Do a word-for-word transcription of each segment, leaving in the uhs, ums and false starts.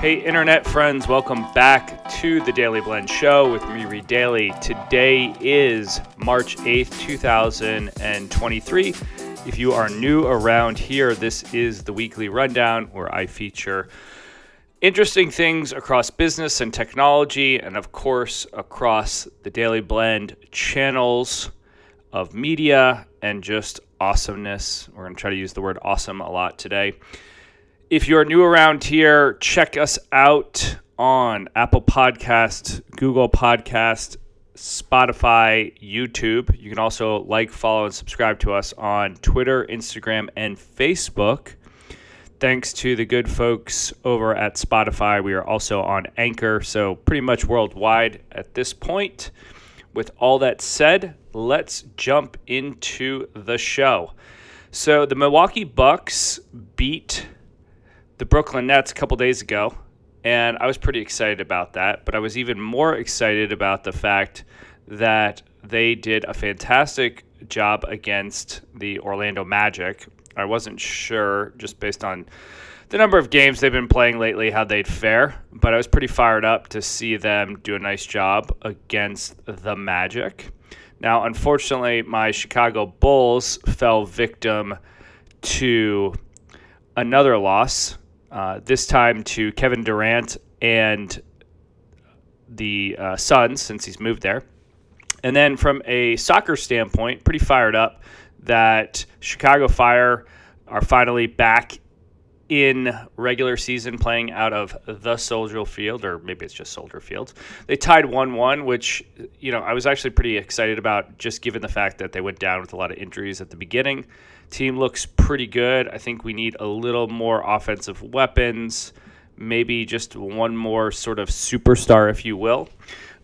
Hey, internet friends, welcome back to the Daily Blend Show with me, Reed Daily. Today is March eighth, two thousand twenty-three. If you are new around here, this is the weekly rundown where I feature interesting things across business and technology, and of course, across the Daily Blend channels of media and just awesomeness. We're going to try to use the word awesome a lot today. If you're new around here, check us out on Apple Podcasts, Google Podcasts, Spotify, YouTube. You can also like, follow, and subscribe to us on Twitter, Instagram, and Facebook. Thanks to the good folks over at Spotify. We are also on Anchor, so pretty much worldwide at this point. With all that said, let's jump into the show. So the Milwaukee Bucks beat the Brooklyn Nets a couple days ago, and I was pretty excited about that, but I was even more excited about the fact that they did a fantastic job against the Orlando Magic. I wasn't sure, just based on the number of games they've been playing lately, how they'd fare, but I was pretty fired up to see them do a nice job against the Magic. Now, unfortunately, my Chicago Bulls fell victim to another loss. Uh, this time to Kevin Durant and the uh, Suns, since he's moved there. And then from a soccer standpoint, pretty fired up that Chicago Fire are finally back in regular season playing out of the Soldier Field, or maybe it's just Soldier Field. They tied one one, which, you know, I was actually pretty excited about, just given the fact that they went down with a lot of injuries at the beginning. Team looks pretty good. I think we need a little more offensive weapons, maybe just one more sort of superstar, if you will.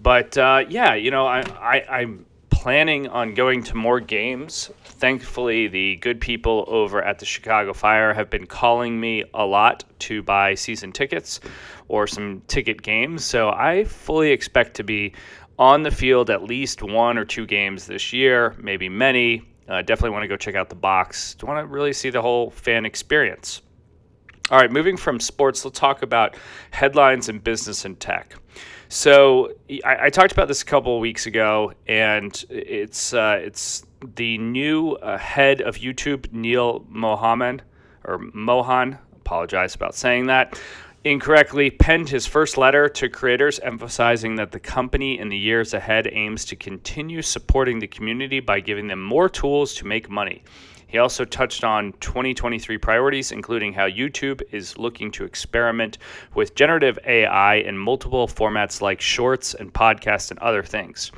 But, uh, yeah, you know, I, I, I'm planning on going to more games. Thankfully, the good people over at the Chicago Fire have been calling me a lot to buy season tickets or some ticket games. So I fully expect to be on the field at least one or two games this year, maybe many. Uh, definitely want to go check out the box. I want to really see the whole fan experience. All right, moving from sports, let's talk about headlines in business and tech. So I, I talked about this a couple of weeks ago, and it's uh, it's the new uh, head of YouTube, Neal Mohan, or Mohan, apologize about saying that, incorrectly penned his first letter to creators, emphasizing that the company in the years ahead aims to continue supporting the community by giving them more tools to make money. He also touched on twenty twenty-three priorities, including how YouTube is looking to experiment with generative A I in multiple formats like shorts and podcasts and other things.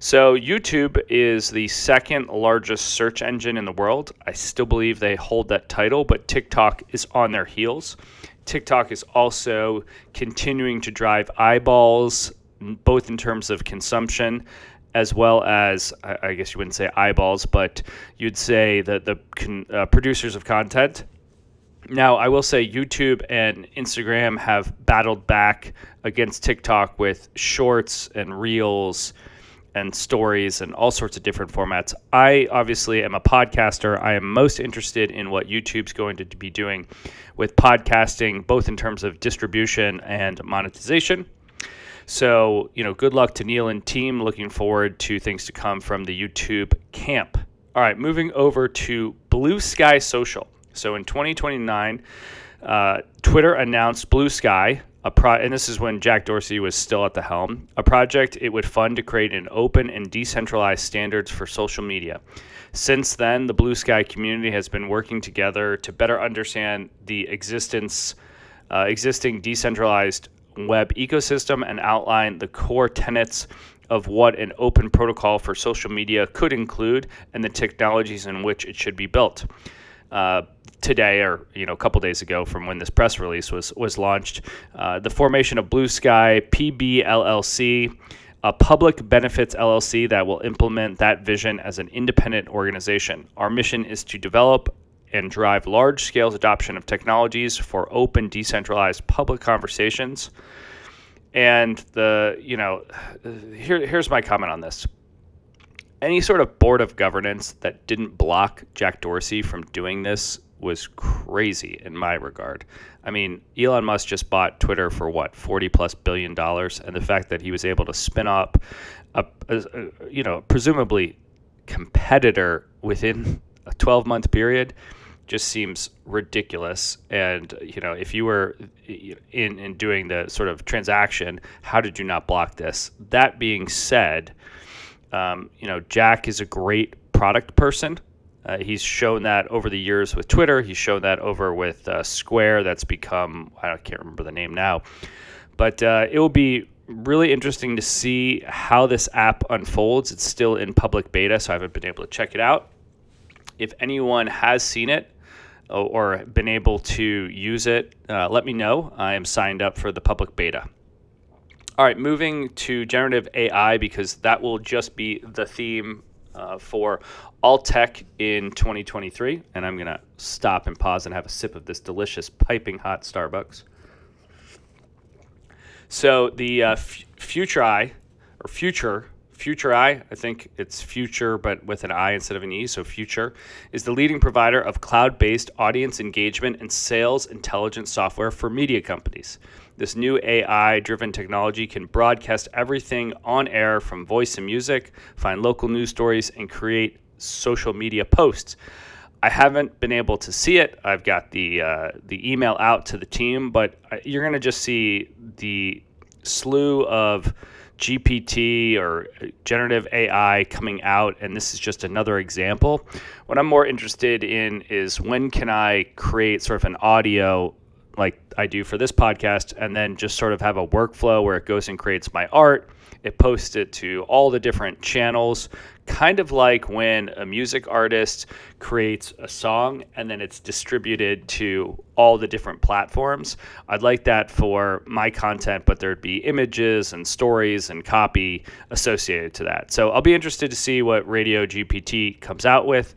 So YouTube is the second largest search engine in the world. I still believe they hold that title, but TikTok is on their heels. TikTok is also continuing to drive eyeballs, both in terms of consumption as well as, I guess you wouldn't say eyeballs, but you'd say that the con, uh, producers of content. Now, I will say YouTube and Instagram have battled back against TikTok with shorts and reels and stories and all sorts of different formats. I obviously am a podcaster. I am most interested in what YouTube's going to be doing with podcasting, both in terms of distribution and monetization. So, you know, good luck to Neal and team. Looking forward to things to come from the YouTube camp. All right, moving over to Blue Sky Social. So in twenty twenty-nine, uh, Twitter announced Blue Sky, a pro- and this is when Jack Dorsey was still at the helm, a project it would fund to create an open and decentralized standards for social media. Since then, the Blue Sky community has been working together to better understand the existence, uh, existing decentralized web ecosystem and outline the core tenets of what an open protocol for social media could include and the technologies in which it should be built. Uh, today, or you know, a couple days ago from when this press release was was launched, uh, the formation of Blue Sky P B L L C, a public benefits L L C that will implement that vision as an independent organization. Our mission is to develop and drive large-scale adoption of technologies for open, decentralized public conversations. And the, you know, here, here's my comment on this. Any sort of board of governance that didn't block Jack Dorsey from doing this was crazy in my regard. I mean, Elon Musk just bought Twitter for what, forty plus billion dollars, and the fact that he was able to spin up a, a, a you know, presumably competitor within a twelve month period just seems ridiculous. And, you know, if you were in, in doing the sort of transaction, how did you not block this? That being said, um, you know, Jack is a great product person. Uh, he's shown that over the years with Twitter. He's shown that over with uh, Square. That's become, I can't remember the name now. But uh, it will be really interesting to see how this app unfolds. It's still in public beta, so I haven't been able to check it out. If anyone has seen it or been able to use it, uh, let me know. I am signed up for the public beta. All right, moving to generative A I, because that will just be the theme Uh, for all tech in twenty twenty-three. And I'm going to stop and pause and have a sip of this delicious piping hot Starbucks. So the uh, f- FutureEye, or Future, FutureEye, I think it's Future but with an I instead of an E, so Future, is the leading provider of cloud-based audience engagement and sales intelligence software for media companies. This new A I-driven technology can broadcast everything on air from voice and music, find local news stories, and create social media posts. I haven't been able to see it. I've got the uh, the email out to the team, but you're going to just see the slew of G P T or generative A I coming out, and this is just another example. What I'm more interested in is when can I create sort of an audio like I do for this podcast, and then just sort of have a workflow where it goes and creates my art. It posts it to all the different channels, kind of like when a music artist creates a song and then it's distributed to all the different platforms. I'd like that for my content, but there'd be images and stories and copy associated to that. So I'll be interested to see what Radio G P T comes out with.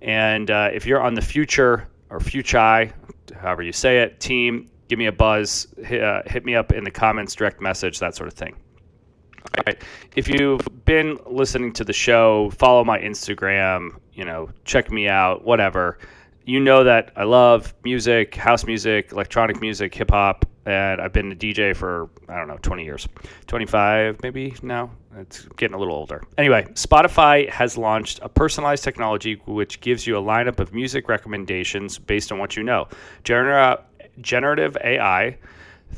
And uh, if you're on the Future or FutureEye, however you say it, team, give me a buzz, hit, uh, hit me up in the comments, direct message, that sort of thing. All right. If you've been listening to the show, follow my Instagram, you know, check me out, whatever. You know that I love music, house music, electronic music, hip hop, and I've been a D J for, I don't know, twenty years, twenty-five maybe now. It's getting a little older. Anyway, Spotify has launched a personalized technology which gives you a lineup of music recommendations based on what you know. Genera- generative A I,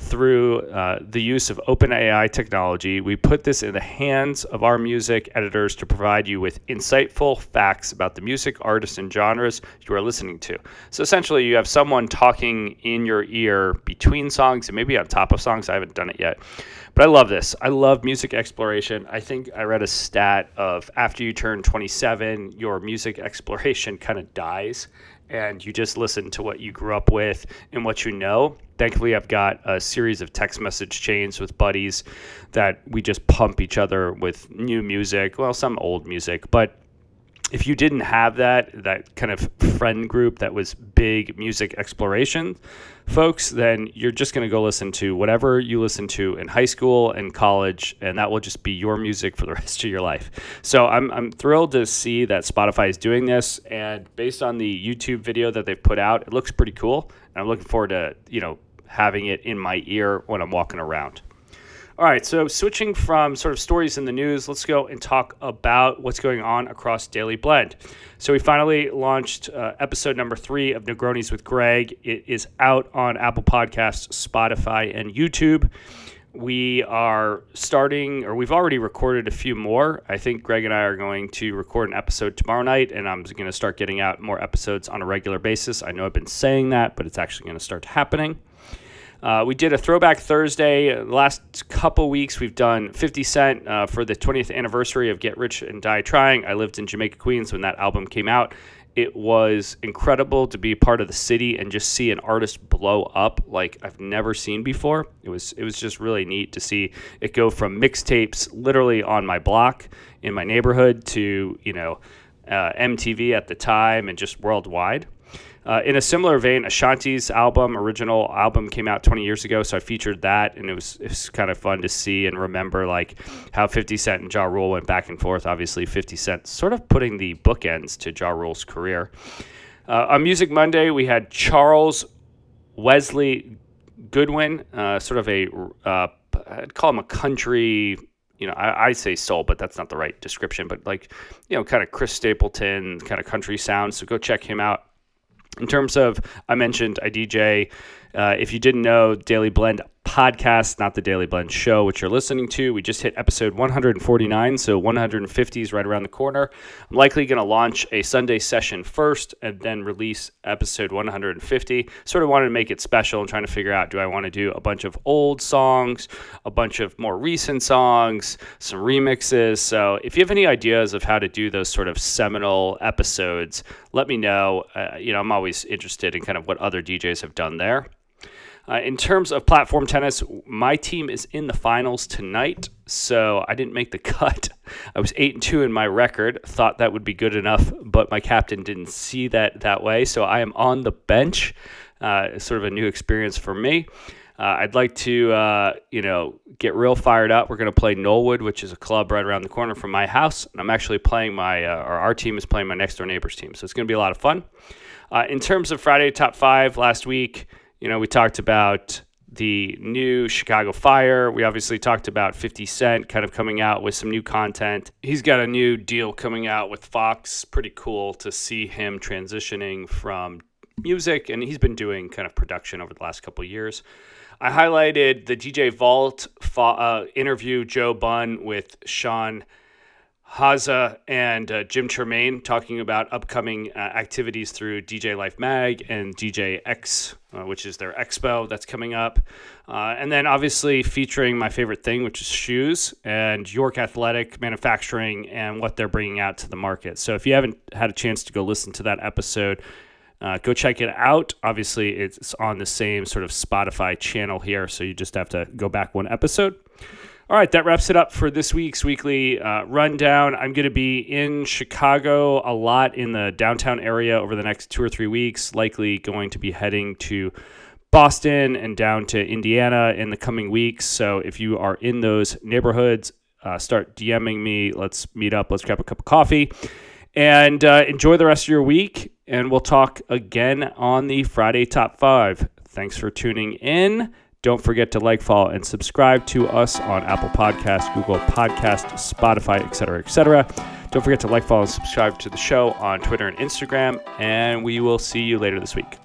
through uh, the use of OpenAI technology, we put this in the hands of our music editors to provide you with insightful facts about the music, artists, and genres you are listening to. So essentially, you have someone talking in your ear between songs and maybe on top of songs. I haven't done it yet. But I love this. I love music exploration. I think I read a stat of after you turn twenty-seven, your music exploration kind of dies, and you just listen to what you grew up with and what you know. Thankfully, I've got a series of text message chains with buddies that we just pump each other with new music, well, some old music. But if you didn't have that, that kind of friend group that was big music exploration folks, then you're just going to go listen to whatever you listened to in high school and college, and that will just be your music for the rest of your life. So I'm I'm thrilled to see that Spotify is doing this, and based on the YouTube video that they've put out, it looks pretty cool, and I'm looking forward to, you know, having it in my ear when I'm walking around. All right, so switching from sort of stories in the news, let's go and talk about what's going on across Daily Blend. So we finally launched uh, episode number three of Negronis with Greg. It is out on Apple Podcasts, Spotify, and YouTube. We are starting, or we've already recorded a few more. I think Greg and I are going to record an episode tomorrow night, and I'm going to start getting out more episodes on a regular basis. I know I've been saying that, but it's actually going to start happening. Uh, we did a Throwback Thursday. The last couple weeks, we've done fifty cent uh, for the twentieth anniversary of Get Rich and Die Tryin'. I lived in Jamaica, Queens when that album came out. It was incredible to be part of the city and just see an artist blow up like I've never seen before. It was it was just really neat to see it go from mixtapes literally on my block in my neighborhood to, you know, uh, M T V at the time and just worldwide. Uh, in a similar vein, Ashanti's album, original album, came out twenty years ago, so I featured that, and it was, it was kind of fun to see and remember like how fifty cent and Ja Rule went back and forth. Obviously, fifty cent sort of putting the bookends to Ja Rule's career. Uh, on Music Monday, we had Charles Wesley Goodwin, uh, sort of a, uh, I'd call him a country, you know, I, I say soul, but that's not the right description, but like, you know, kind of Chris Stapleton, kind of country sound. So go check him out. In terms of, I mentioned I D J. Uh, if you didn't know, Daily Blend podcast, not the Daily Blend show, which you're listening to. We just hit episode one forty-nine, so one fifty is right around the corner. I'm likely going to launch a Sunday session first and then release episode one fifty. Sort of wanted to make it special and trying to figure out, do I want to do a bunch of old songs, a bunch of more recent songs, some remixes? So if you have any ideas of how to do those sort of seminal episodes, let me know. Uh, you know, I'm always interested in kind of what other D Js have done there. Uh, in terms of platform tennis, my team is in the finals tonight, so I didn't make the cut. I was eight and two in my record, thought that would be good enough, but my captain didn't see that that way, so I am on the bench. Uh, sort of a new experience for me. Uh, I'd like to, uh, you know, get real fired up. We're going to play Knollwood, which is a club right around the corner from my house, and I'm actually playing my, uh, or our team is playing my next door neighbor's team, so it's going to be a lot of fun. Uh, in terms of Friday Top five last week, you know, we talked about the new Chicago Fire. We obviously talked about fifty cent kind of coming out with some new content. He's got a new deal coming out with Fox. Pretty cool to see him transitioning from music, and he's been doing kind of production over the last couple of years. I highlighted the D J Vault uh, interview, Joe Bunn with Sean Haza and uh, Jim Tremaine talking about upcoming uh, activities through D J Life Mag and D J X, uh, which is their expo that's coming up. Uh, and then obviously featuring my favorite thing, which is shoes and York Athletic Manufacturing and what they're bringing out to the market. So if you haven't had a chance to go listen to that episode, uh, go check it out. Obviously, it's on the same sort of Spotify channel here, so you just have to go back one episode. All right, that wraps it up for this week's weekly uh, rundown. I'm going to be in Chicago a lot in the downtown area over the next two or three weeks, likely going to be heading to Boston and down to Indiana in the coming weeks. So if you are in those neighborhoods, uh, start DMing me. Let's meet up. Let's grab a cup of coffee and uh, enjoy the rest of your week. And we'll talk again on the Friday Top five. Thanks for tuning in. Don't forget to like, follow, and subscribe to us on Apple Podcasts, Google Podcasts, Spotify, et cetera, et cetera. Don't forget to like, follow, and subscribe to the show on Twitter and Instagram, and we will see you later this week.